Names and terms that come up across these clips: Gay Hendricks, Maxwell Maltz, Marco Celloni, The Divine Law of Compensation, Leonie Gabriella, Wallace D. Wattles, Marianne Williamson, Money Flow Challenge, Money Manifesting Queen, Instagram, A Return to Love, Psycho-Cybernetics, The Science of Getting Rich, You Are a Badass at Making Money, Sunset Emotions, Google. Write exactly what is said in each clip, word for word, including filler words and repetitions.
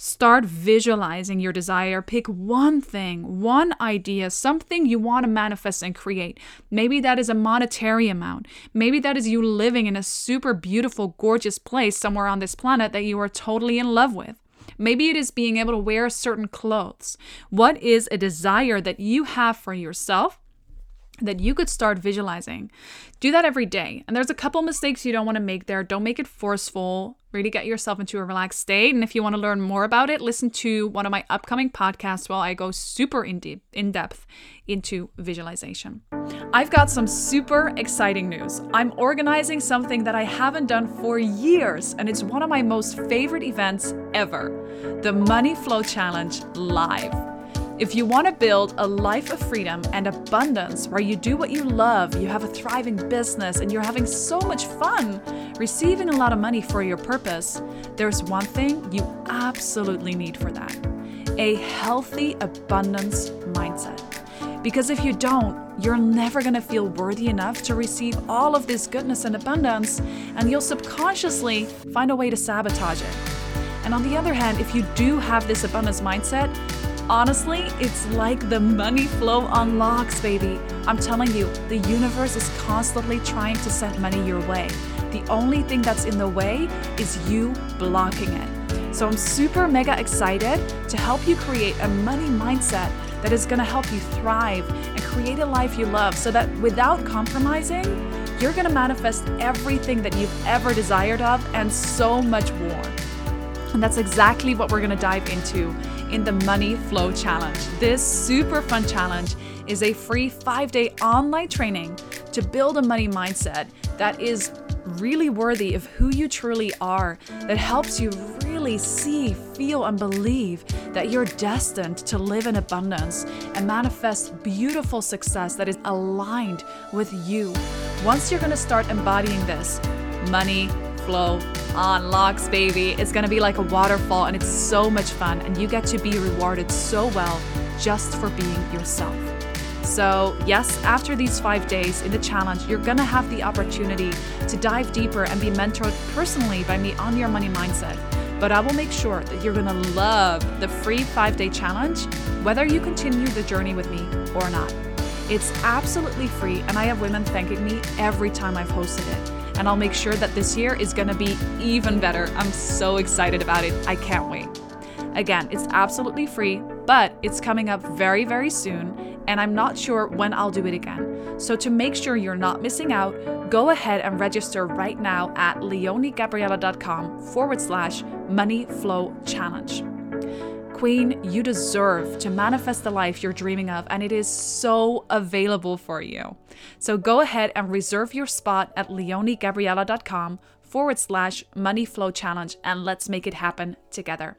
Start visualizing your desire. Pick one thing, one idea, something you want to manifest and create. Maybe that is a monetary amount. Maybe that is you living in a super beautiful, gorgeous place somewhere on this planet that you are totally in love with. Maybe it is being able to wear certain clothes. What is a desire that you have for yourself that you could start visualizing? Do that every day. And there's a couple mistakes you don't want to make there. Don't make it forceful. Really get yourself into a relaxed state. And if you want to learn more about it, listen to one of my upcoming podcasts while I go super in deep, in depth into visualization. I've got some super exciting news. I'm organizing something that I haven't done for years, and it's one of my most favorite events ever, the Money Flow Challenge Live. If you want to build a life of freedom and abundance where you do what you love, you have a thriving business, and you're having so much fun receiving a lot of money for your purpose, there's one thing you absolutely need for that: a healthy abundance mindset. Because if you don't, you're never going to feel worthy enough to receive all of this goodness and abundance, and you'll subconsciously find a way to sabotage it. And on the other hand, if you do have this abundance mindset, honestly, it's like the money flow unlocks, baby. I'm telling you, the universe is constantly trying to send money your way. The only thing that's in the way is you blocking it. So I'm super mega excited to help you create a money mindset that is going to help you thrive and create a life you love, so that without compromising, you're going to manifest everything that you've ever desired of and so much more. And that's exactly what we're going to dive into in the Money Flow Challenge. This super fun challenge is a free five-day online training to build a money mindset that is really worthy of who you truly are, that helps you really see, feel, and believe that you're destined to live in abundance and manifest beautiful success that is aligned with you. Once you're going to start embodying this, money flow unlocks, baby. It's going to be like a waterfall, and it's so much fun, and you get to be rewarded so well just for being yourself. So yes, after these five days in the challenge, you're going to have the opportunity to dive deeper and be mentored personally by me on your money mindset. But I will make sure that you're going to love the free five-day challenge, whether you continue the journey with me or not. It's absolutely free, and I have women thanking me every time I've hosted it. And I'll make sure that this year is going to be even better. I'm so excited about it. I can't wait. Again, it's absolutely free, but it's coming up very, very soon, and I'm not sure when I'll do it again. So to make sure you're not missing out, go ahead and register right now at leoniegabriella.com forward slash money flow challenge. Queen, you deserve to manifest the life you're dreaming of, and it is so available for you. So go ahead and reserve your spot at leoniegabriella.com forward slash money flow challenge, and let's make it happen together.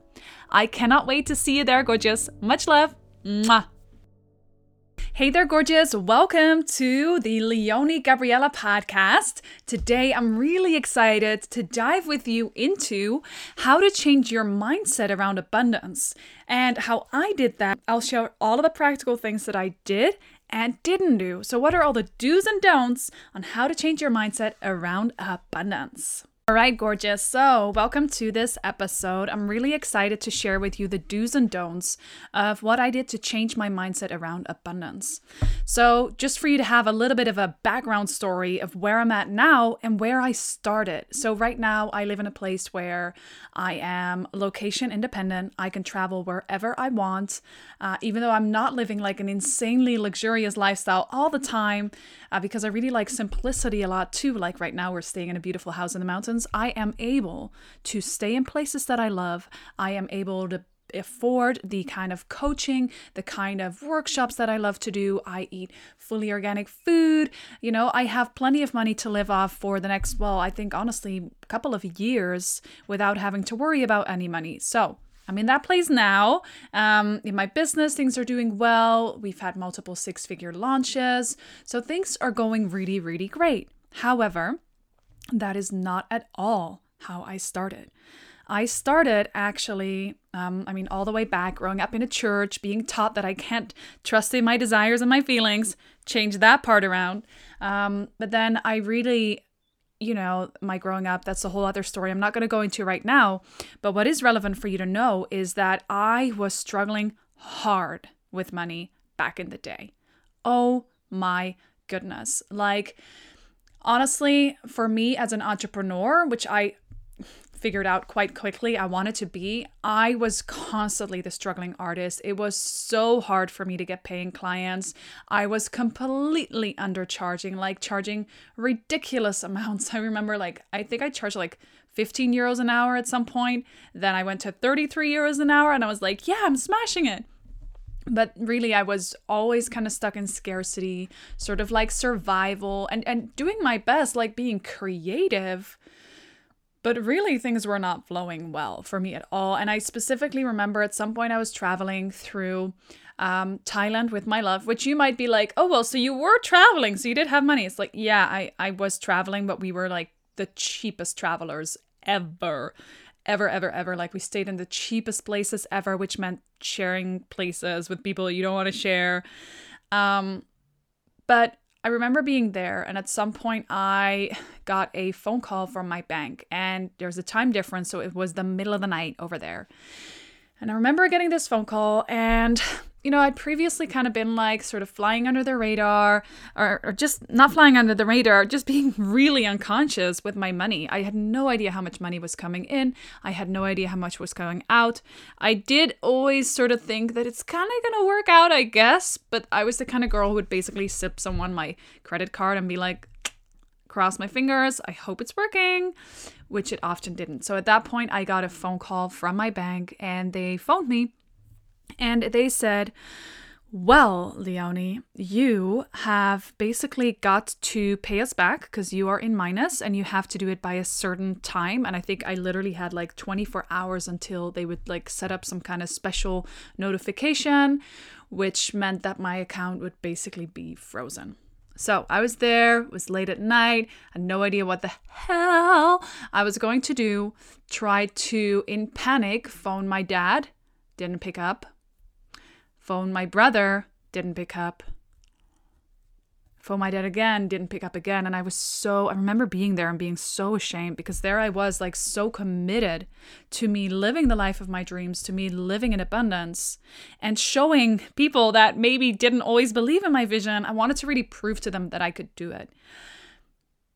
I cannot wait to see you there, gorgeous. Much love. Mwah. Hey there, gorgeous. Welcome to the Leonie Gabriella podcast. Today, I'm really excited to dive with you into how to change your mindset around abundance and how I did that. I'll share all of the practical things that I did and didn't do. So what are all the do's and don'ts on how to change your mindset around abundance? All right, gorgeous. So welcome to this episode. I'm really excited to share with you the do's and don'ts of what I did to change my mindset around abundance. So just for you to have a little bit of a background story of where I'm at now and where I started. So right now I live in a place where I am location independent. I can travel wherever I want, uh, even though I'm not living like an insanely luxurious lifestyle all the time, uh, because I really like simplicity a lot too. Like right now we're staying in a beautiful house in the mountains. I am able to stay in places that I love. I am able to afford the kind of coaching, the kind of workshops that I love to do. I eat fully organic food. You know, I have plenty of money to live off for the next, well, I think honestly, couple of years without having to worry about any money. So I'm in that place now. Um, in my business, things are doing well. We've had multiple six-figure launches. So things are going really, really great. However, that is not at all how I started. I started actually, um, I mean, all the way back, growing up in a church, being taught that I can't trust in my desires and my feelings, change that part around. Um, but then I really you know, my growing up, that's a whole other story I'm not going to go into right now. But what is relevant for you to know is that I was struggling hard with money back in the day. Oh my goodness. Like, honestly, for me as an entrepreneur, which I figured out quite quickly I wanted to be, I was constantly the struggling artist. It was so hard for me to get paying clients. I was completely undercharging, like charging ridiculous amounts. I remember, like, I think I charged like fifteen euros an hour at some point. Then I went to thirty-three euros an hour and I was like, yeah, I'm smashing it. But really, I was always kind of stuck in scarcity, sort of like survival, and, and doing my best, like being creative. But really, things were not flowing well for me at all. And I specifically remember at some point I was traveling through um, Thailand with my love, which you might be like, oh, well, so you were traveling, so you did have money. It's like, yeah, I, I was traveling, but we were like the cheapest travelers ever. Ever, ever, ever. Like, we stayed in the cheapest places ever, which meant sharing places with people you don't want to share. Um, but I remember being there, and at some point I got a phone call from my bank, and there's a time difference, so it was the middle of the night over there. And I remember getting this phone call, and, you know, I'd previously kind of been like sort of flying under the radar, or, or just not flying under the radar, just being really unconscious with my money. I had no idea how much money was coming in. I had no idea how much was going out. I did always sort of think that it's kind of going to work out, I guess. But I was the kind of girl who would basically sip someone my credit card and be like, cross my fingers, I hope it's working, which it often didn't. So at that point, I got a phone call from my bank, and they phoned me. And they said, well, Leonie, you have basically got to pay us back because you are in minus and you have to do it by a certain time. And I think I literally had like twenty-four hours until they would like set up some kind of special notification, which meant that my account would basically be frozen. So I was there, it was late at night, I had no idea what the hell I was going to do. Tried to, in panic, phone my dad, didn't pick up. Phone my brother, didn't pick up. Phone my dad again, didn't pick up again. And I was so, I remember being there and being so ashamed, because there I was, like, so committed to me living the life of my dreams, to me living in abundance and showing people that maybe didn't always believe in my vision. I wanted to really prove to them that I could do it.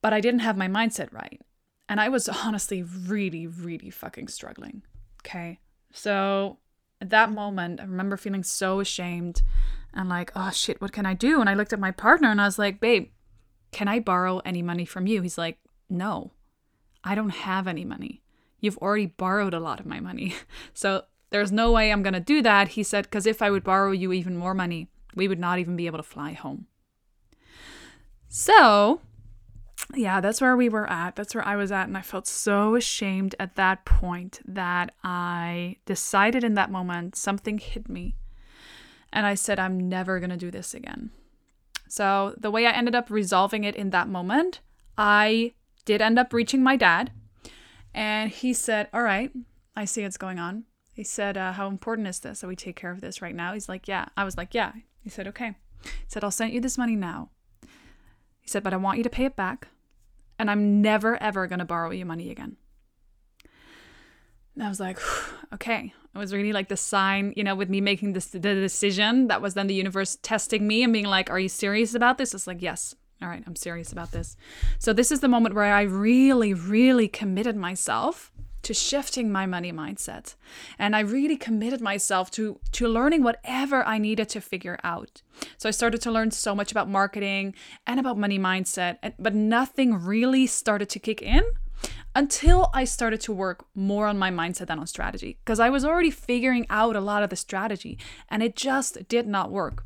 But I didn't have my mindset right. And I was honestly really, really fucking struggling. Okay. So at that moment, I remember feeling so ashamed and like, oh shit, what can I do? And I looked at my partner and I was like, babe, can I borrow any money from you? He's like, no, I don't have any money. You've already borrowed a lot of my money. So there's no way I'm going to do that. He said, because if I would borrow you even more money, we would not even be able to fly home. So yeah, that's where we were at. That's where I was at. And I felt so ashamed at that point that I decided in that moment, something hit me. And I said, I'm never going to do this again. So the way I ended up resolving it in that moment, I did end up reaching my dad. And he said, all right, I see what's going on. He said, uh, how important is this that we take care of this right now? He's like, yeah. I was like, yeah. He said, okay. He said, I'll send you this money now. He said, but I want you to pay it back. And I'm never, ever going to borrow you money again. And I was like, okay. It was really like the sign, you know, with me making this the decision. That was then the universe testing me and being like, are you serious about this? It's like, yes. All right, I'm serious about this. So this is the moment where I really, really committed myself to shifting my money mindset. And I really committed myself to, to learning whatever I needed to figure out. So I started to learn so much about marketing and about money mindset, and, but nothing really started to kick in until I started to work more on my mindset than on strategy, because I was already figuring out a lot of the strategy and it just did not work.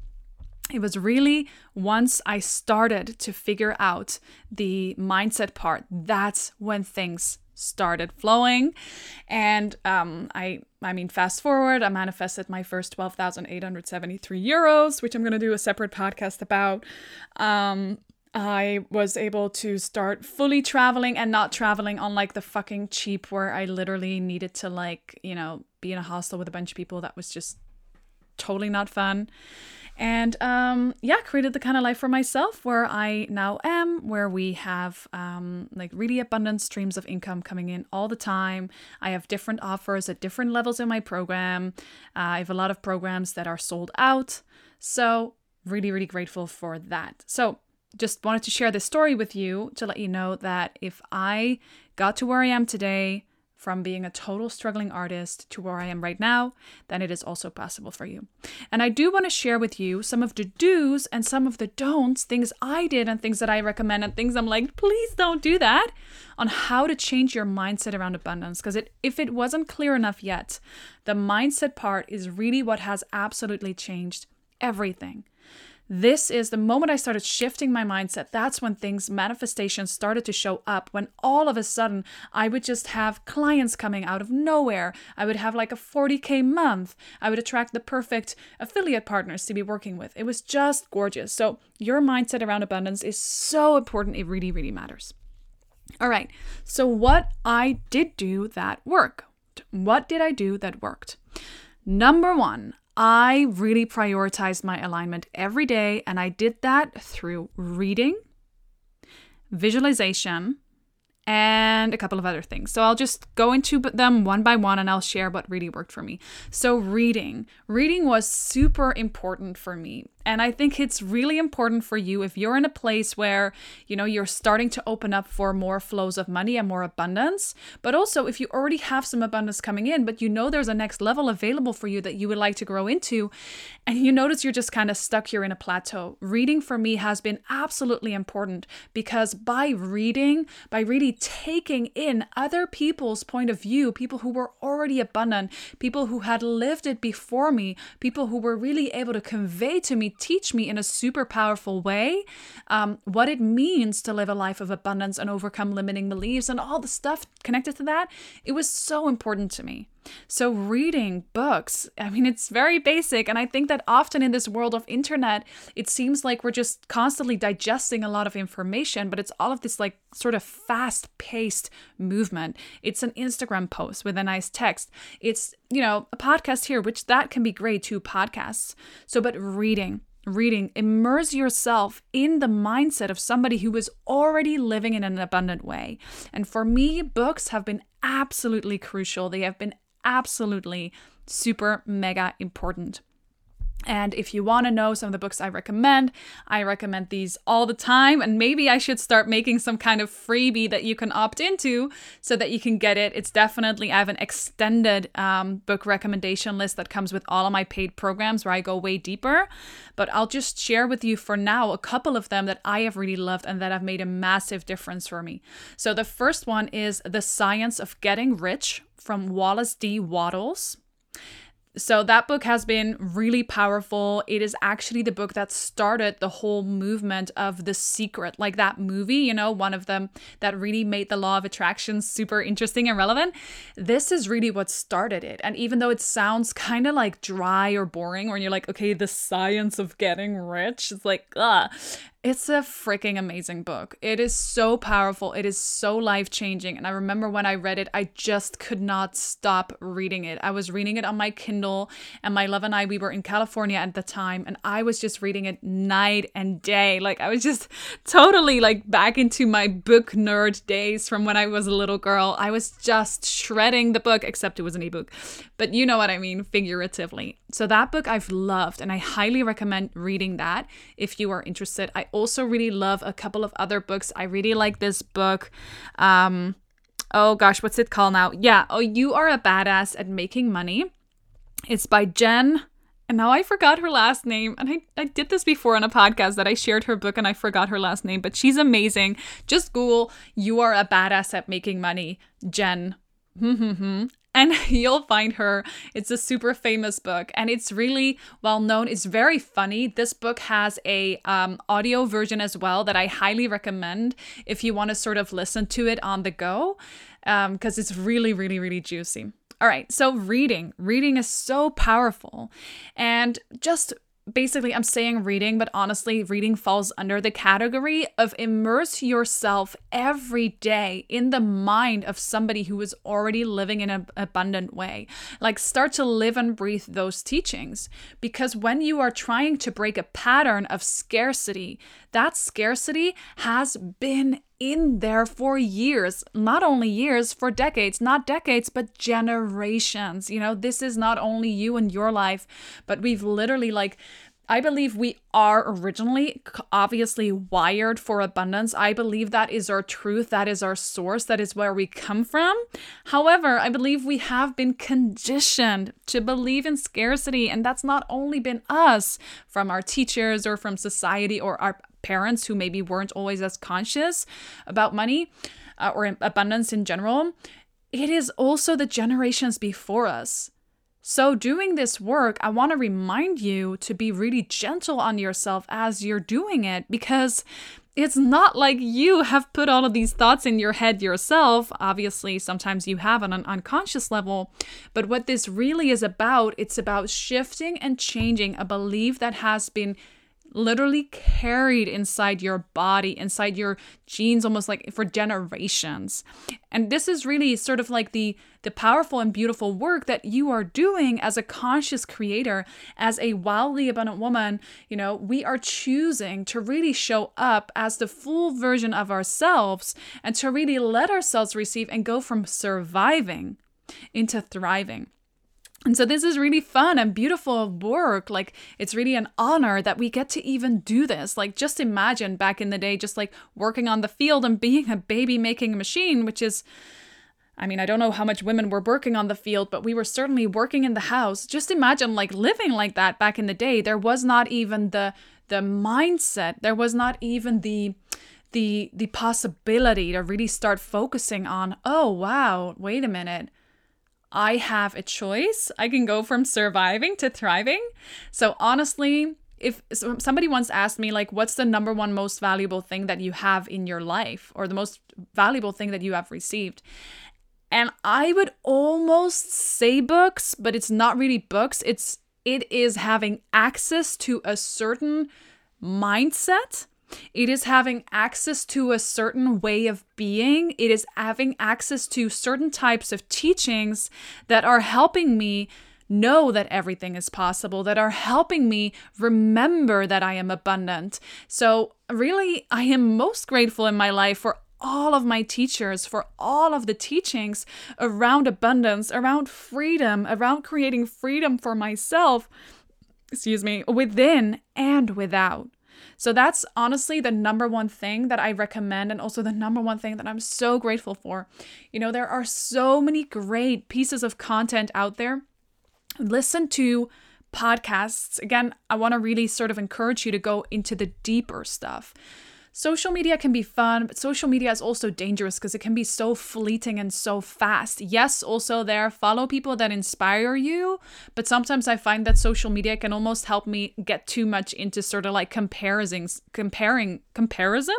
It was really once I started to figure out the mindset part, that's when things started flowing. And um, I I mean, fast forward, I manifested my first twelve thousand eight hundred seventy-three euros, which I'm going to do a separate podcast about. Um, I was able to start fully traveling and not traveling on like the fucking cheap, where I literally needed to, like, you know, be in a hostel with a bunch of people. That was just totally not fun. And um, yeah, created the kind of life for myself where I now am, where we have um, like really abundant streams of income coming in all the time. I have different offers at different levels in my program. Uh, I have a lot of programs that are sold out. So really, really grateful for that. So just wanted to share this story with you to let you know that if I got to where I am today, from being a total struggling artist to where I am right now, then it is also possible for you. And I do want to share with you some of the do's and some of the don'ts, things I did and things that I recommend and things I'm like, please don't do that, on how to change your mindset around abundance. Because it, if it wasn't clear enough yet, the mindset part is really what has absolutely changed everything. This is the moment I started shifting my mindset. That's when things, manifestations started to show up, when all of a sudden I would just have clients coming out of nowhere. I would have like a forty K month. I would attract the perfect affiliate partners to be working with. It was just gorgeous. So your mindset around abundance is so important. It really, really matters. All right. So what I did do that worked. What did I do that worked? Number one, I really prioritized my alignment every day, and I did that through reading, visualization, and a couple of other things. So I'll just go into them one by one and I'll share what really worked for me. So reading. Reading was super important for me. And I think it's really important for you if you're in a place where, you know, you're starting to open up for more flows of money and more abundance, but also if you already have some abundance coming in, but you know there's a next level available for you that you would like to grow into, and you notice you're just kind of stuck here in a plateau. Reading for me has been absolutely important, because by reading, by really taking in other people's point of view, people who were already abundant, people who had lived it before me, people who were really able to convey to me, teach me in a super powerful way um, what it means to live a life of abundance and overcome limiting beliefs and all the stuff connected to that. It was so important to me. So reading books, I mean, it's very basic. And I think that often in this world of internet, it seems like we're just constantly digesting a lot of information, but it's all of this like sort of fast paced movement. It's an Instagram post with a nice text. It's, you know, a podcast here, which that can be great too, podcasts. So, but reading. Reading, immerse yourself in the mindset of somebody who is already living in an abundant way. And for me, books have been absolutely crucial. They have been absolutely super mega important. And if you want to know some of the books I recommend, I recommend these all the time. And maybe I should start making some kind of freebie that you can opt into so that you can get it. It's definitely, I have an extended um, book recommendation list that comes with all of my paid programs where I go way deeper. But I'll just share with you for now a couple of them that I have really loved and that have made a massive difference for me. So the first one is The Science of Getting Rich from Wallace D. Wattles. So that book has been really powerful. It is actually the book that started the whole movement of The Secret, like that movie, you know, one of them that really made the law of attraction super interesting and relevant. This is really what started it. And even though it sounds kind of like dry or boring, when you're like, okay, the science of getting rich, it's like, ah, it's a freaking amazing book. It is so powerful. It is so life-changing. And I remember when I read it, I just could not stop reading it. I was reading it on my Kindle, and my love and I, we were in California at the time, and I was just reading it night and day. Like I was just totally like back into my book nerd days from when I was a little girl. I was just shredding the book, except it was an ebook. But you know what I mean, figuratively. So that book I've loved, and I highly recommend reading that if you are interested. I also really love a couple of other books. I really like this book. Um, oh gosh, what's it called now? Yeah. Oh, You Are a Badass at Making Money. It's by Jen. And now I forgot her last name. And I, I did this before on a podcast that I shared her book and I forgot her last name, but she's amazing. Just Google You Are a Badass at Making Money, Jen. And you'll find her. It's a super famous book and it's really well known. It's very funny. This book has a um, audio version as well that I highly recommend if you want to sort of listen to it on the go, because um, it's really, really, really juicy. All right. So reading, reading is so powerful, and just basically I'm saying reading, but honestly, reading falls under the category of immerse yourself every day in the mind of somebody who is already living in an abundant way. Like, start to live and breathe those teachings, because when you are trying to break a pattern of scarcity, that scarcity has been in there for years, not only years, for decades, not decades, but generations. You know, this is not only you and your life, but we've literally like, I believe we are originally obviously wired for abundance. I believe that is our truth. That is our source. That is where we come from. However, I believe we have been conditioned to believe in scarcity. And that's not only been us from our teachers or from society or our parents who maybe weren't always as conscious about money uh, or abundance in general. It is also the generations before us. So doing this work, I want to remind you to be really gentle on yourself as you're doing it, because it's not like you have put all of these thoughts in your head yourself. Obviously, sometimes you have on an unconscious level, but what this really is about, it's about shifting and changing a belief that has been literally carried inside your body, inside your genes, almost like for generations. And this is really sort of like the the powerful and beautiful work that you are doing as a conscious creator, as a wildly abundant woman. You know, we are choosing to really show up as the full version of ourselves and to really let ourselves receive and go from surviving into thriving. And so this is really fun and beautiful work. Like, it's really an honor that we get to even do this. Like, just imagine back in the day, just like working on the field and being a baby making machine, which is, I mean, I don't know how much women were working on the field, but we were certainly working in the house. Just imagine like living like that back in the day. There was not even the the mindset. There was not even the the the possibility to really start focusing on, oh, wow, wait a minute. I have a choice. I can go from surviving to thriving. So honestly, if somebody once asked me, like, what's the number one most valuable thing that you have in your life, or the most valuable thing that you have received? And I would almost say books, but it's not really books. It's, it is having access to a certain mindset. It is having access to a certain way of being. It is having access to certain types of teachings that are helping me know that everything is possible, that are helping me remember that I am abundant. So really, I am most grateful in my life for all of my teachers, for all of the teachings around abundance, around freedom, around creating freedom for myself, excuse me, within and without. So that's honestly the number one thing that I recommend, and also the number one thing that I'm so grateful for. You know, there are so many great pieces of content out there. Listen to podcasts. Again, I want to really sort of encourage you to go into the deeper stuff. Social media can be fun, but social media is also dangerous because it can be so fleeting and so fast. Yes, also there, follow people that inspire you, but sometimes I find that social media can almost help me get too much into sort of like comparisons, comparing, comparison?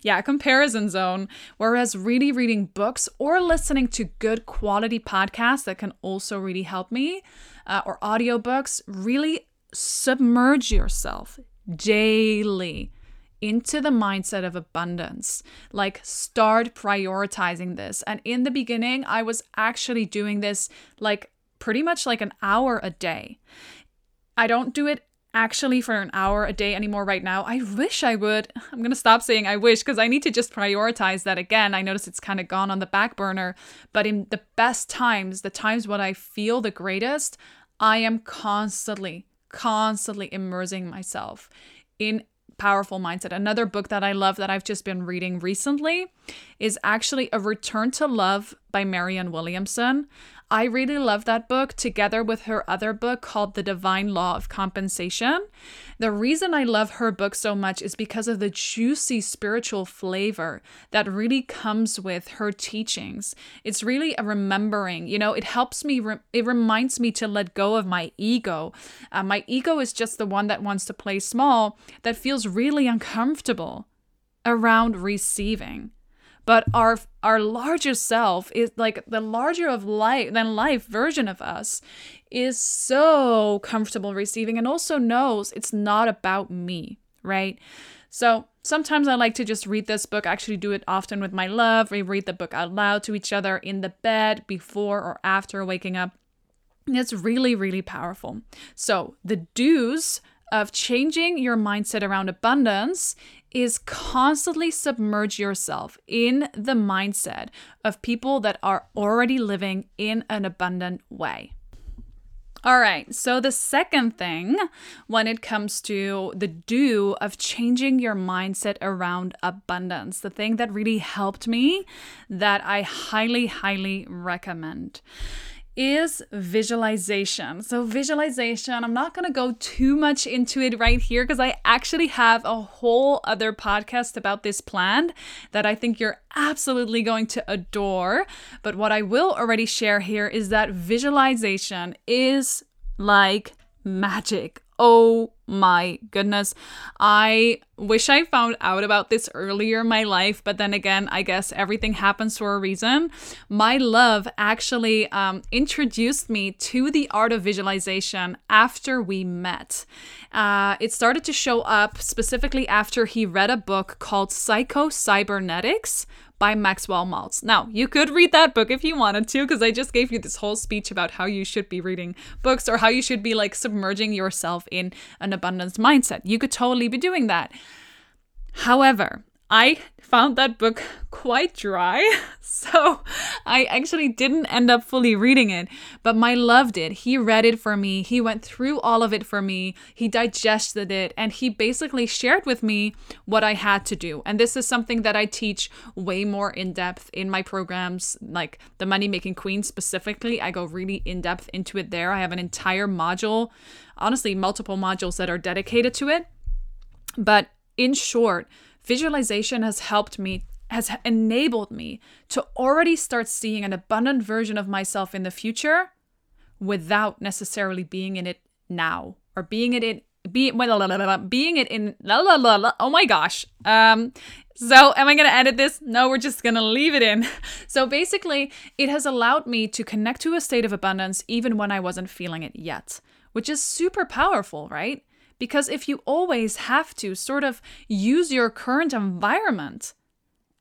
Yeah, comparison zone. Whereas really reading books or listening to good quality podcasts that can also really help me, uh, or audiobooks, really submerge yourself daily into the mindset of abundance. Like, start prioritizing this. And in the beginning, I was actually doing this like pretty much like an hour a day. I don't do it actually for an hour a day anymore right now. I wish I would. I'm going to stop saying I wish, because I need to just prioritize that again. I notice it's kind of gone on the back burner, but in the best times, the times when I feel the greatest, I am constantly, constantly immersing myself in powerful mindset. Another book that I love that I've just been reading recently is actually A Return to Love by Marianne Williamson. I really love that book, together with her other book called The Divine Law of Compensation. The reason I love her book so much is because of the juicy spiritual flavor that really comes with her teachings. It's really a remembering, you know, it helps me, re- it reminds me to let go of my ego. Uh, my ego is just the one that wants to play small, that feels really uncomfortable around receiving. But our our larger self is like the larger of life than life version of us is so comfortable receiving and also knows it's not about me, right? So sometimes I like to just read this book. I actually do it often with my love. We read the book out loud to each other in the bed before or after waking up. And it's really, really powerful. So the do's of changing your mindset around abundance is constantly submerge yourself in the mindset of people that are already living in an abundant way. All right, so the second thing when it comes to the do of changing your mindset around abundance, the thing that really helped me that I highly, highly recommend is visualization. So visualization, I'm not going to go too much into it right here because I actually have a whole other podcast about this plan that I think you're absolutely going to adore. But what I will already share here is that visualization is like magic. Oh my goodness. I wish I found out about this earlier in my life, but then again, I guess everything happens for a reason. My love actually um, introduced me to the art of visualization after we met. Uh, it started to show up specifically after he read a book called Psycho-Cybernetics by Maxwell Maltz. Now, you could read that book if you wanted to, because I just gave you this whole speech about how you should be reading books or how you should be like submerging yourself in an abundance mindset. You could totally be doing that. However, I found that book quite dry, so I actually didn't end up fully reading it, but my love did. He read it for me. He went through all of it for me. He digested it, and he basically shared with me what I had to do. And this is something that I teach way more in depth in my programs, like the Money Making Queen specifically. I go really in depth into it there. I have an entire module, honestly, multiple modules that are dedicated to it. But in short, visualization has helped me, has enabled me to already start seeing an abundant version of myself in the future without necessarily being in it now or being it in, be, well, la, la, la, being it in, la, la, la, la, oh my gosh. Um, so am I going to edit this? No, we're just going to leave it in. So basically, it has allowed me to connect to a state of abundance even when I wasn't feeling it yet, which is super powerful, right? Because if you always have to sort of use your current environment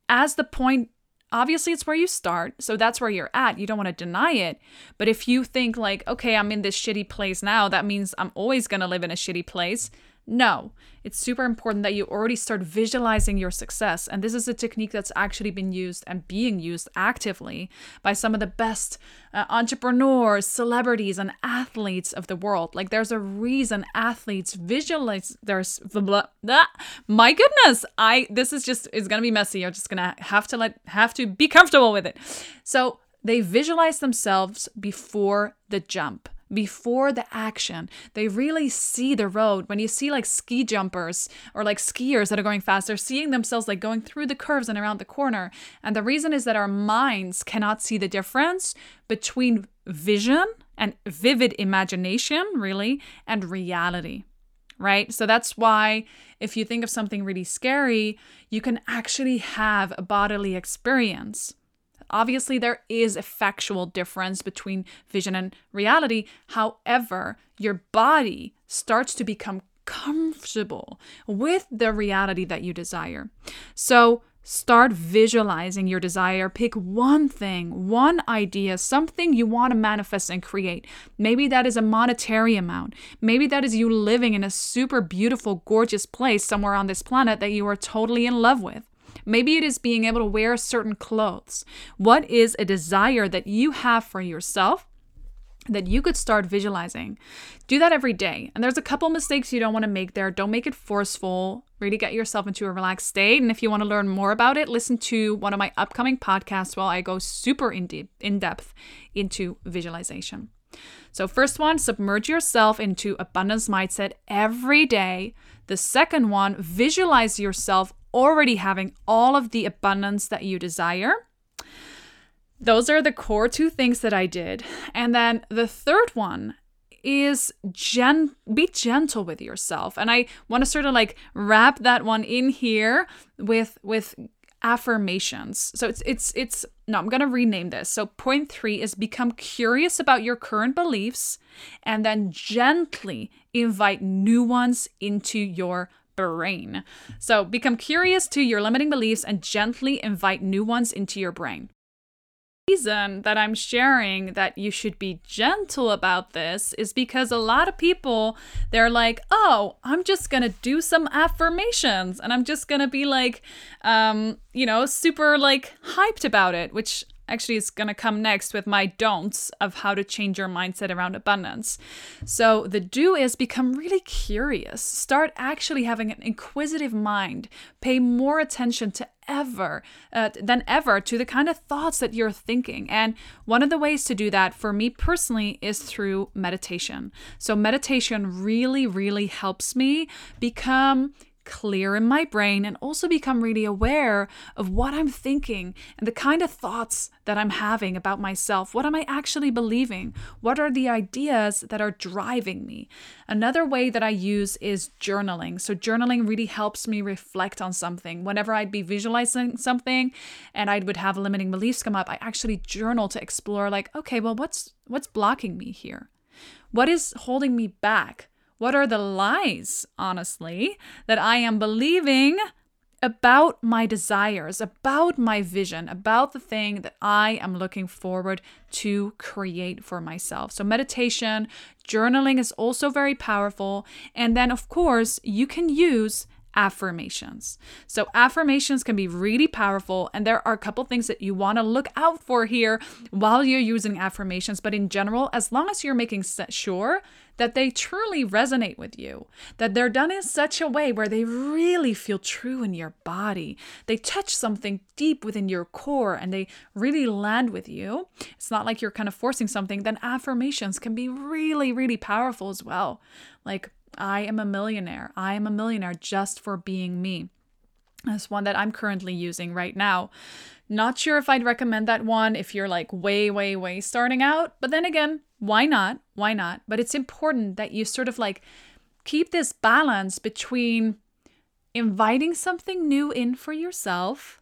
as the point, obviously it's where you start, so that's where you're at. You don't want to deny it. But if you think like, okay, I'm in this shitty place now, that means I'm always going to live in a shitty place. No, it's super important that you already start visualizing your success. And this is a technique that's actually been used and being used actively by some of the best uh, entrepreneurs, celebrities, and athletes of the world. Like there's a reason athletes visualize there's blah, blah, blah. My goodness, I this is just, it's going to be messy. You're just going to have to let, have to be comfortable with it. So they visualize themselves before the jump. Before the action, they really see the road. When you see like ski jumpers or like skiers that are going fast, they're seeing themselves like going through the curves and around the corner. And the reason is that our minds cannot see the difference between vision and vivid imagination, really, and reality, right? So that's why if you think of something really scary, you can actually have a bodily experience. Obviously, there is a factual difference between vision and reality. However, your body starts to become comfortable with the reality that you desire. So start visualizing your desire. Pick one thing, one idea, something you want to manifest and create. Maybe that is a monetary amount. Maybe that is you living in a super beautiful, gorgeous place somewhere on this planet that you are totally in love with. Maybe it is being able to wear certain clothes. What is a desire that you have for yourself that you could start visualizing? Do that every day. And there's a couple mistakes you don't want to make there. Don't make it forceful. Really get yourself into a relaxed state. And if you want to learn more about it, listen to one of my upcoming podcasts while I go super in, deep, in depth into visualization. So first one, submerge yourself into abundance mindset every day. The second one, visualize yourself already having all of the abundance that you desire. Those are the core two things that I did. And then the third one is gen- be gentle with yourself. And I want to sort of like wrap that one in here with, with affirmations. So it's, it's, it's, no, I'm going to rename this. So point three is become curious about your current beliefs and then gently invite new ones into your brain. So become curious to your limiting beliefs and gently invite new ones into your brain. The reason that I'm sharing that you should be gentle about this is because a lot of people, they're like, oh, I'm just going to do some affirmations and I'm just going to be like, um, you know, super like hyped about it, which actually is going to come next with my don'ts of how to change your mindset around abundance. So the do is become really curious, start actually having an inquisitive mind, pay more attention to ever uh, than ever to the kind of thoughts that you're thinking. And one of the ways to do that for me personally is through meditation. So meditation really, really helps me become clear in my brain and also become really aware of what I'm thinking and the kind of thoughts that I'm having about myself. What am I actually believing? What are the ideas that are driving me? Another way that I use is journaling. So journaling really helps me reflect on something. Whenever I'd be visualizing something and I would have limiting beliefs come up, I actually journal to explore like, okay, well, what's what's blocking me here? What is holding me back? What are the lies, honestly, that I am believing about my desires, about my vision, about the thing that I am looking forward to create for myself? So meditation, journaling is also very powerful. And then, of course, you can use affirmations. So affirmations can be really powerful. And there are a couple things that you want to look out for here while you're using affirmations. But in general, as long as you're making sure that they truly resonate with you, that they're done in such a way where they really feel true in your body, they touch something deep within your core and they really land with you, it's not like you're kind of forcing something, then affirmations can be really, really powerful as well. Like, I am a millionaire. I am a millionaire just for being me. That's one that I'm currently using right now. Not sure if I'd recommend that one if you're like way, way, way starting out. But then again, why not? Why not? But it's important that you sort of like keep this balance between inviting something new in for yourself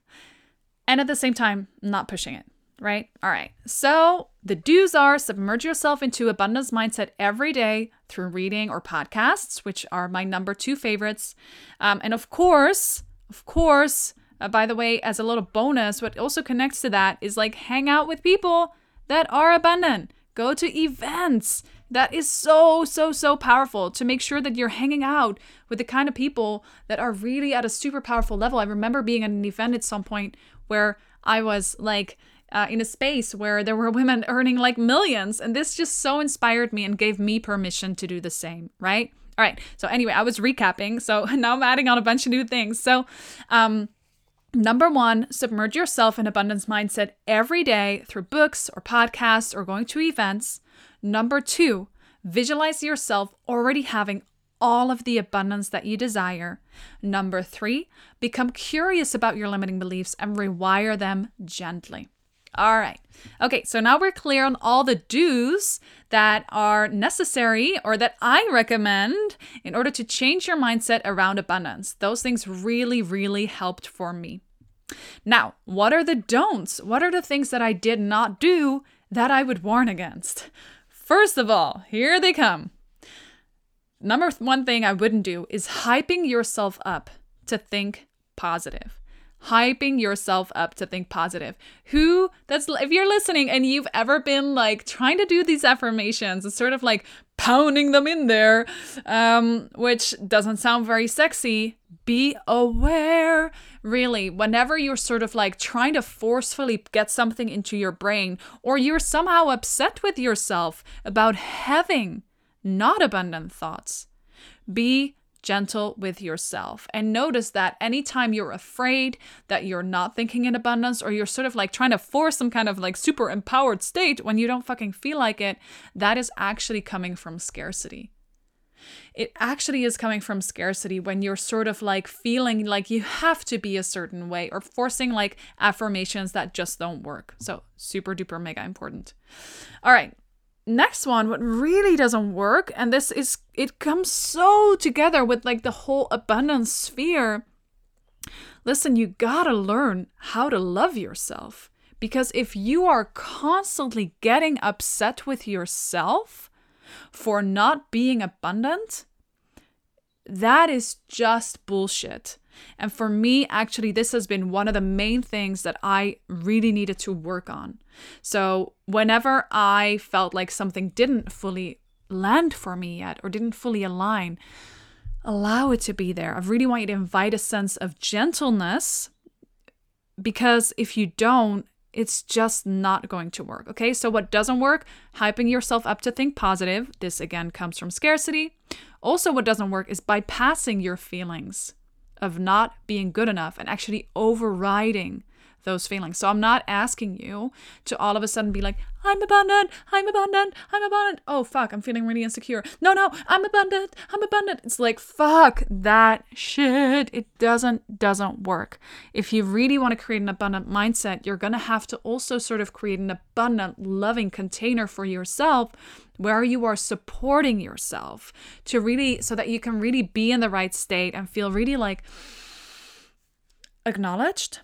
and at the same time, not pushing it. Right? All right. So the do's are submerge yourself into abundance mindset every day through reading or podcasts, which are my number two favorites. Um, and of course, of course, uh, by the way, as a little bonus, what also connects to that is like hang out with people that are abundant. Go to events. That is so, so, so powerful to make sure that you're hanging out with the kind of people that are really at a super powerful level. I remember being at an event at some point where I was like, Uh, in a space where there were women earning like millions. And this just so inspired me and gave me permission to do the same, right? All right. So anyway, I was recapping. So now I'm adding on a bunch of new things. So um, number one, submerge yourself in abundance mindset every day through books or podcasts or going to events. Number two, visualize yourself already having all of the abundance that you desire. Number three, become curious about your limiting beliefs and rewire them gently. All right. Okay. So now we're clear on all the do's that are necessary or that I recommend in order to change your mindset around abundance. Those things really, really helped for me. Now, what are the don'ts? What are the things that I did not do that I would warn against? First of all, here they come. Number one thing I wouldn't do is hyping yourself up to think positive. Hyping yourself up to think positive. Who that's if you're listening and you've ever been like trying to do these affirmations and sort of like pounding them in there, um, which doesn't sound very sexy, be aware. Really, whenever you're sort of like trying to forcefully get something into your brain, or you're somehow upset with yourself about having not abundant thoughts, be gentle with yourself and notice that anytime you're afraid that you're not thinking in abundance or you're sort of like trying to force some kind of like super empowered state when you don't fucking feel like it, that is actually coming from scarcity. It actually is coming from scarcity when you're sort of like feeling like you have to be a certain way or forcing like affirmations that just don't work. So super duper mega important. All right. Next one, what really doesn't work, and this is, it comes so together with like the whole abundance sphere. Listen, you gotta learn how to love yourself, because if you are constantly getting upset with yourself for not being abundant, that is just bullshit. And for me, actually, this has been one of the main things that I really needed to work on. So whenever I felt like something didn't fully land for me yet or didn't fully align, allow it to be there. I really want you to invite a sense of gentleness, because if you don't, it's just not going to work, okay? So what doesn't work? Hyping yourself up to think positive. This, again, comes from scarcity. Also, what doesn't work is bypassing your feelings of not being good enough and actually overriding those feelings. So I'm not asking you to all of a sudden be like, I'm abundant, I'm abundant, I'm abundant. Oh, fuck, I'm feeling really insecure. No, no, I'm abundant, I'm abundant. It's like, fuck that shit. It doesn't, doesn't work. If you really want to create an abundant mindset, you're going to have to also sort of create an abundant, loving container for yourself where you are supporting yourself to really, so that you can really be in the right state and feel really like acknowledged,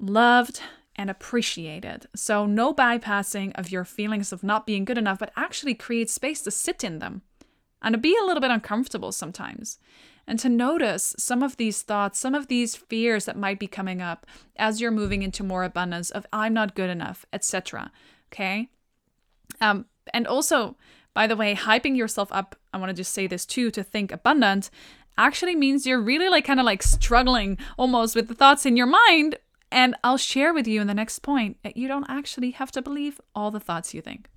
loved, and appreciated. So no bypassing of your feelings of not being good enough, but actually create space to sit in them and to be a little bit uncomfortable sometimes and to notice some of these thoughts, some of these fears that might be coming up as you're moving into more abundance of I'm not good enough, et cetera. Okay. Um, and also, by the way, hyping yourself up, I want to just say this too, to think abundant actually means you're really like kind of like struggling almost with the thoughts in your mind. And I'll share with you in the next point that you don't actually have to believe all the thoughts you think.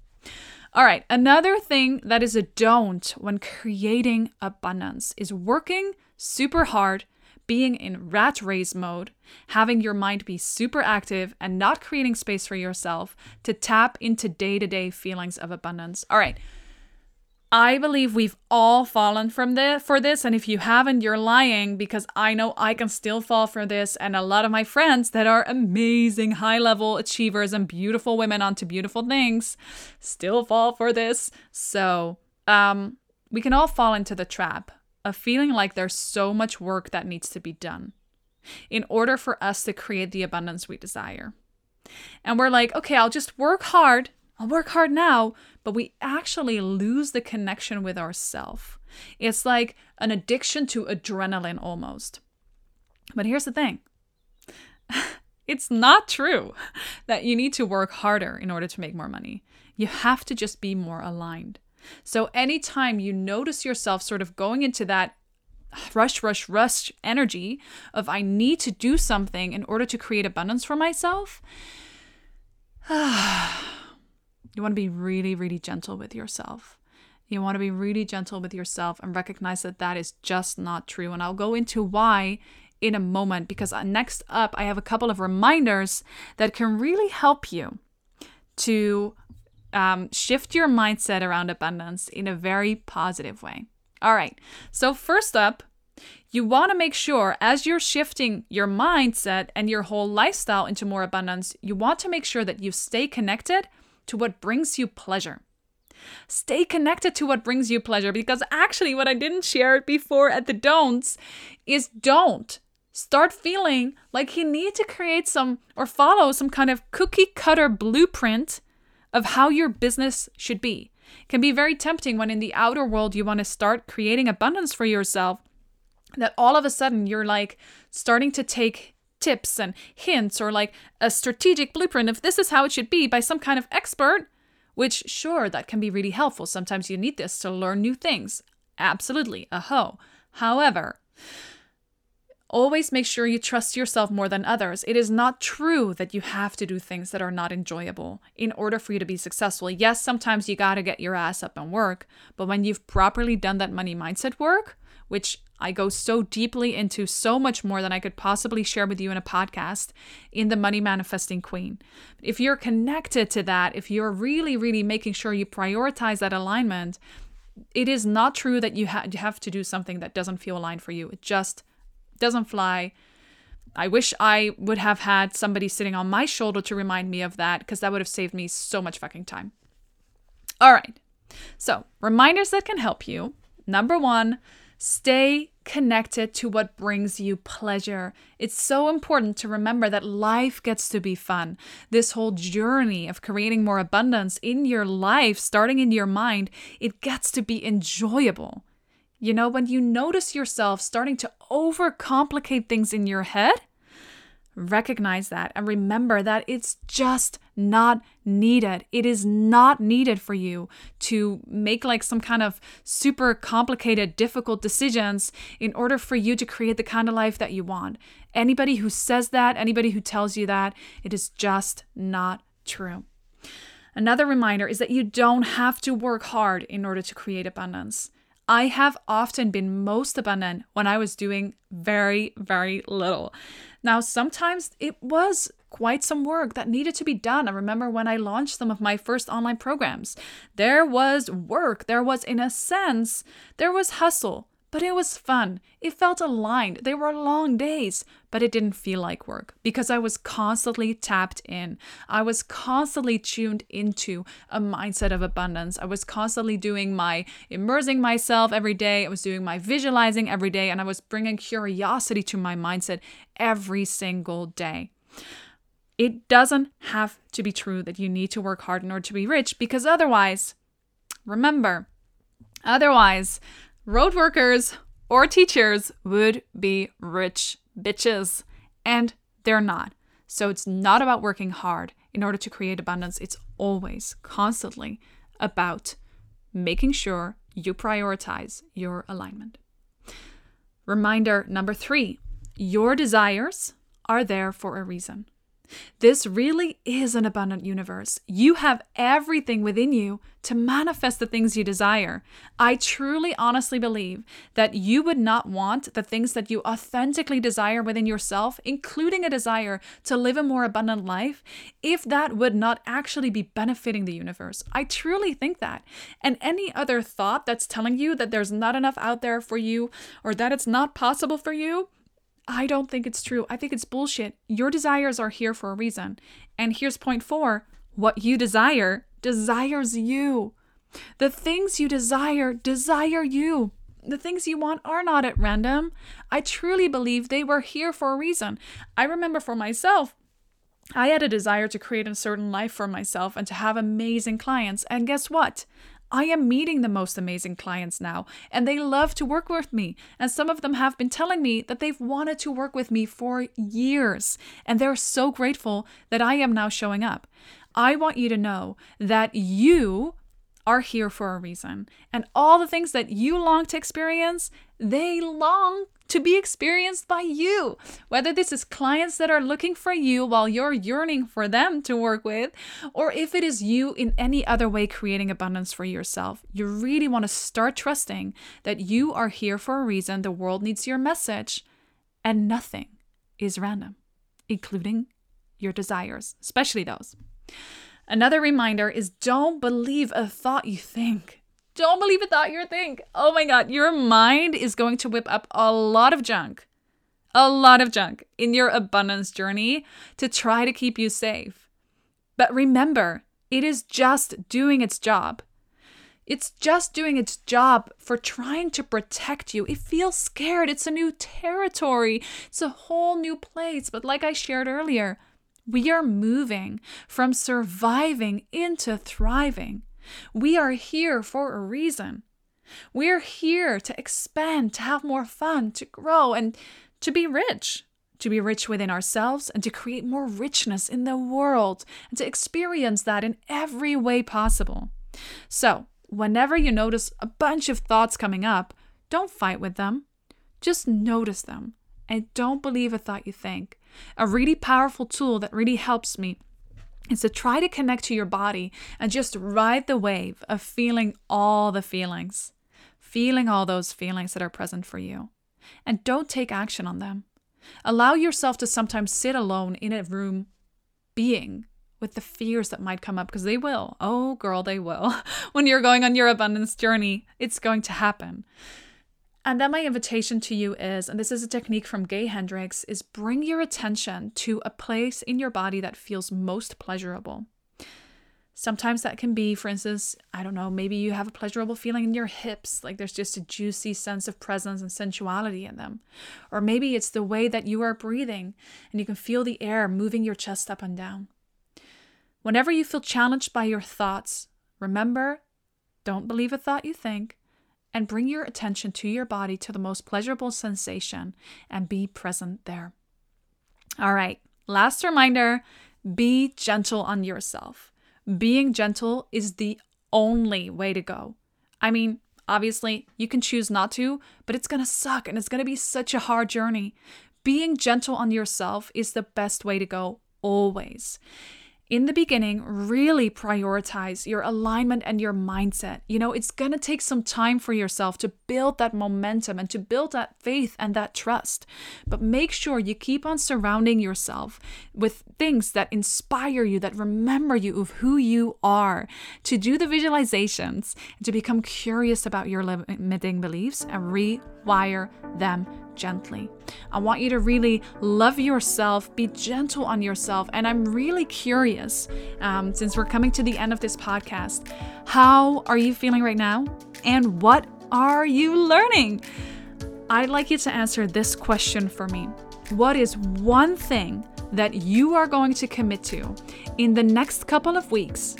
All right, another thing that is a don't when creating abundance is working super hard, being in rat race mode, having your mind be super active and not creating space for yourself to tap into day-to-day feelings of abundance. All right, I believe we've all fallen from the, for this, and if you haven't, you're lying, because I know I can still fall for this, and a lot of my friends that are amazing high-level achievers and beautiful women onto beautiful things still fall for this. So um, we can all fall into the trap of feeling like there's so much work that needs to be done in order for us to create the abundance we desire. And we're like, okay, I'll just work hard. I'll work hard now, but we actually lose the connection with ourselves. It's like an addiction to adrenaline almost. But here's the thing. It's not true that you need to work harder in order to make more money. You have to just be more aligned. So anytime you notice yourself sort of going into that rush, rush, rush energy of I need to do something in order to create abundance for myself, you want to be really, really gentle with yourself. You want to be really gentle with yourself and recognize that that is just not true. And I'll go into why in a moment, because next up, I have a couple of reminders that can really help you to um, shift your mindset around abundance in a very positive way. All right. So first up, you want to make sure as you're shifting your mindset and your whole lifestyle into more abundance, you want to make sure that you stay connected to what brings you pleasure. Stay connected to what brings you pleasure, because actually what I didn't share before at the don'ts is don't start feeling like you need to create some or follow some kind of cookie cutter blueprint of how your business should be. It can be very tempting when in the outer world you want to start creating abundance for yourself, that all of a sudden you're like starting to take tips and hints or like a strategic blueprint of this is how it should be by some kind of expert, which sure, that can be really helpful. Sometimes you need this to learn new things. Absolutely. Aho. However, always make sure you trust yourself more than others. It is not true that you have to do things that are not enjoyable in order for you to be successful. Yes, sometimes you got to get your ass up and work, but when you've properly done that money mindset work, which I go so deeply into, so much more than I could possibly share with you in a podcast in the Money Manifesting Queen. If you're connected to that, if you're really, really making sure you prioritize that alignment, it is not true that you, ha- you have to do something that doesn't feel aligned for you. It just doesn't fly. I wish I would have had somebody sitting on my shoulder to remind me of that, because that would have saved me so much fucking time. All right. So reminders that can help you. Number one, Stay connected to what brings you pleasure. It's so important to remember that life gets to be fun. This whole journey of creating more abundance in your life, starting in your mind, it gets to be enjoyable. You know, when you notice yourself starting to overcomplicate things in your head, recognize that and remember that it's just not needed. It is not needed for you to make like some kind of super complicated, difficult decisions in order for you to create the kind of life that you want. Anybody who says that, anybody who tells you that, it is just not true. Another reminder is that you don't have to work hard in order to create abundance. I have often been most abundant when I was doing very, very little. Now, sometimes it was quite some work that needed to be done. I remember when I launched some of my first online programs, there was work, there was, in a sense, there was hustle, but it was fun. It felt aligned. They were long days, but it didn't feel like work because I was constantly tapped in. I was constantly tuned into a mindset of abundance. I was constantly doing my immersing myself every day. I was doing my visualizing every day, and I was bringing curiosity to my mindset every single day. It doesn't have to be true that you need to work hard in order to be rich, because otherwise, remember, otherwise, road workers or teachers would be rich bitches, and they're not. So it's not about working hard in order to create abundance. It's always constantly about making sure you prioritize your alignment. Reminder number three, your desires are there for a reason. This really is an abundant universe. You have everything within you to manifest the things you desire. I truly, honestly believe that you would not want the things that you authentically desire within yourself, including a desire to live a more abundant life, if that would not actually be benefiting the universe. I truly think that. And any other thought that's telling you that there's not enough out there for you or that it's not possible for you, I don't think it's true. I think it's bullshit. Your desires are here for a reason. And here's point four. What you desire desires you. The things you desire desire you. The things you want are not at random. I truly believe they were here for a reason. I remember for myself, I had a desire to create a certain life for myself and to have amazing clients. And guess what? I am meeting the most amazing clients now, and they love to work with me. And some of them have been telling me that they've wanted to work with me for years, and they're so grateful that I am now showing up. I want you to know that you are here for a reason, and all the things that you long to experience, they long to be experienced by you. Whether this is clients that are looking for you while you're yearning for them to work with, or if it is you in any other way creating abundance for yourself, you really want to start trusting that you are here for a reason, the world needs your message, and nothing is random, including your desires, especially those. Another reminder is don't believe a thought you think. Don't believe a thought you think. Oh my God, your mind is going to whip up a lot of junk, a lot of junk in your abundance journey to try to keep you safe. But remember, it is just doing its job. It's just doing its job for trying to protect you. It feels scared. It's a new territory. It's a whole new place. But like I shared earlier, we are moving from surviving into thriving. We are here for a reason. We're here to expand, to have more fun, to grow, and to be rich. To be rich within ourselves and to create more richness in the world and to experience that in every way possible. So, whenever you notice a bunch of thoughts coming up, don't fight with them. Just notice them and don't believe a thought you think. A really powerful tool that really helps me is to try to connect to your body and just ride the wave of feeling all the feelings, feeling all those feelings that are present for you. And don't take action on them. Allow yourself to sometimes sit alone in a room being with the fears that might come up, because they will. Oh girl, they will. When you're going on your abundance journey, it's going to happen. And then my invitation to you is, and this is a technique from Gay Hendricks, is bring your attention to a place in your body that feels most pleasurable. Sometimes that can be, for instance, I don't know, maybe you have a pleasurable feeling in your hips, like there's just a juicy sense of presence and sensuality in them. Or maybe it's the way that you are breathing and you can feel the air moving your chest up and down. Whenever you feel challenged by your thoughts, remember, don't believe a thought you think, and bring your attention to your body, to the most pleasurable sensation, and be present there. All right, last reminder, be gentle on yourself. Being gentle is the only way to go. I mean, obviously, you can choose not to, but it's going to suck and it's going to be such a hard journey. Being gentle on yourself is the best way to go, always. In the beginning, really prioritize your alignment and your mindset. You know, it's going to take some time for yourself to build that momentum and to build that faith and that trust. But make sure you keep on surrounding yourself with things that inspire you, that remember you of who you are, to do the visualizations, and to become curious about your limiting beliefs and rewire them gently. I want you to really love yourself, be gentle on yourself, and I'm really curious, um, since we're coming to the end of this podcast, how are you feeling right now? And what are you learning? I'd like you to answer this question for me. What is one thing that you are going to commit to in the next couple of weeks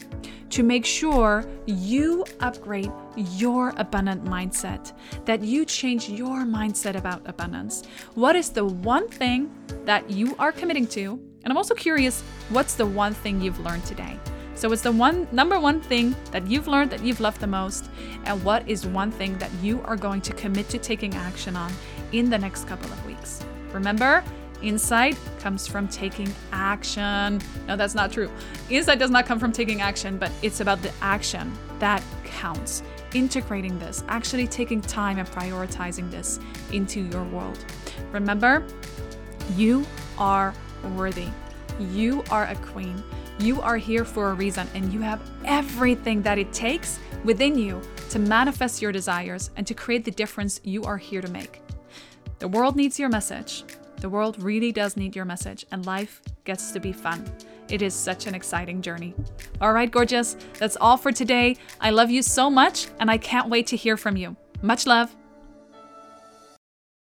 to make sure you upgrade your abundant mindset, that you change your mindset about abundance? What is the one thing that you are committing to? And I'm also curious, what's the one thing you've learned today? So it's the one number one thing that you've learned that you've loved the most, and what is one thing that you are going to commit to taking action on in the next couple of weeks? Remember, insight comes from taking action. No, that's not true. Insight does not come from taking action, but it's about the action that counts. Integrating this, actually taking time and prioritizing this into your world. Remember, you are worthy. You are a queen. You are here for a reason, and you have everything that it takes within you to manifest your desires and to create the difference you are here to make. The world needs your message. The world really does need your message, and life gets to be fun. It is such an exciting journey. All right, gorgeous. That's all for today. I love you so much, and I can't wait to hear from you. Much love.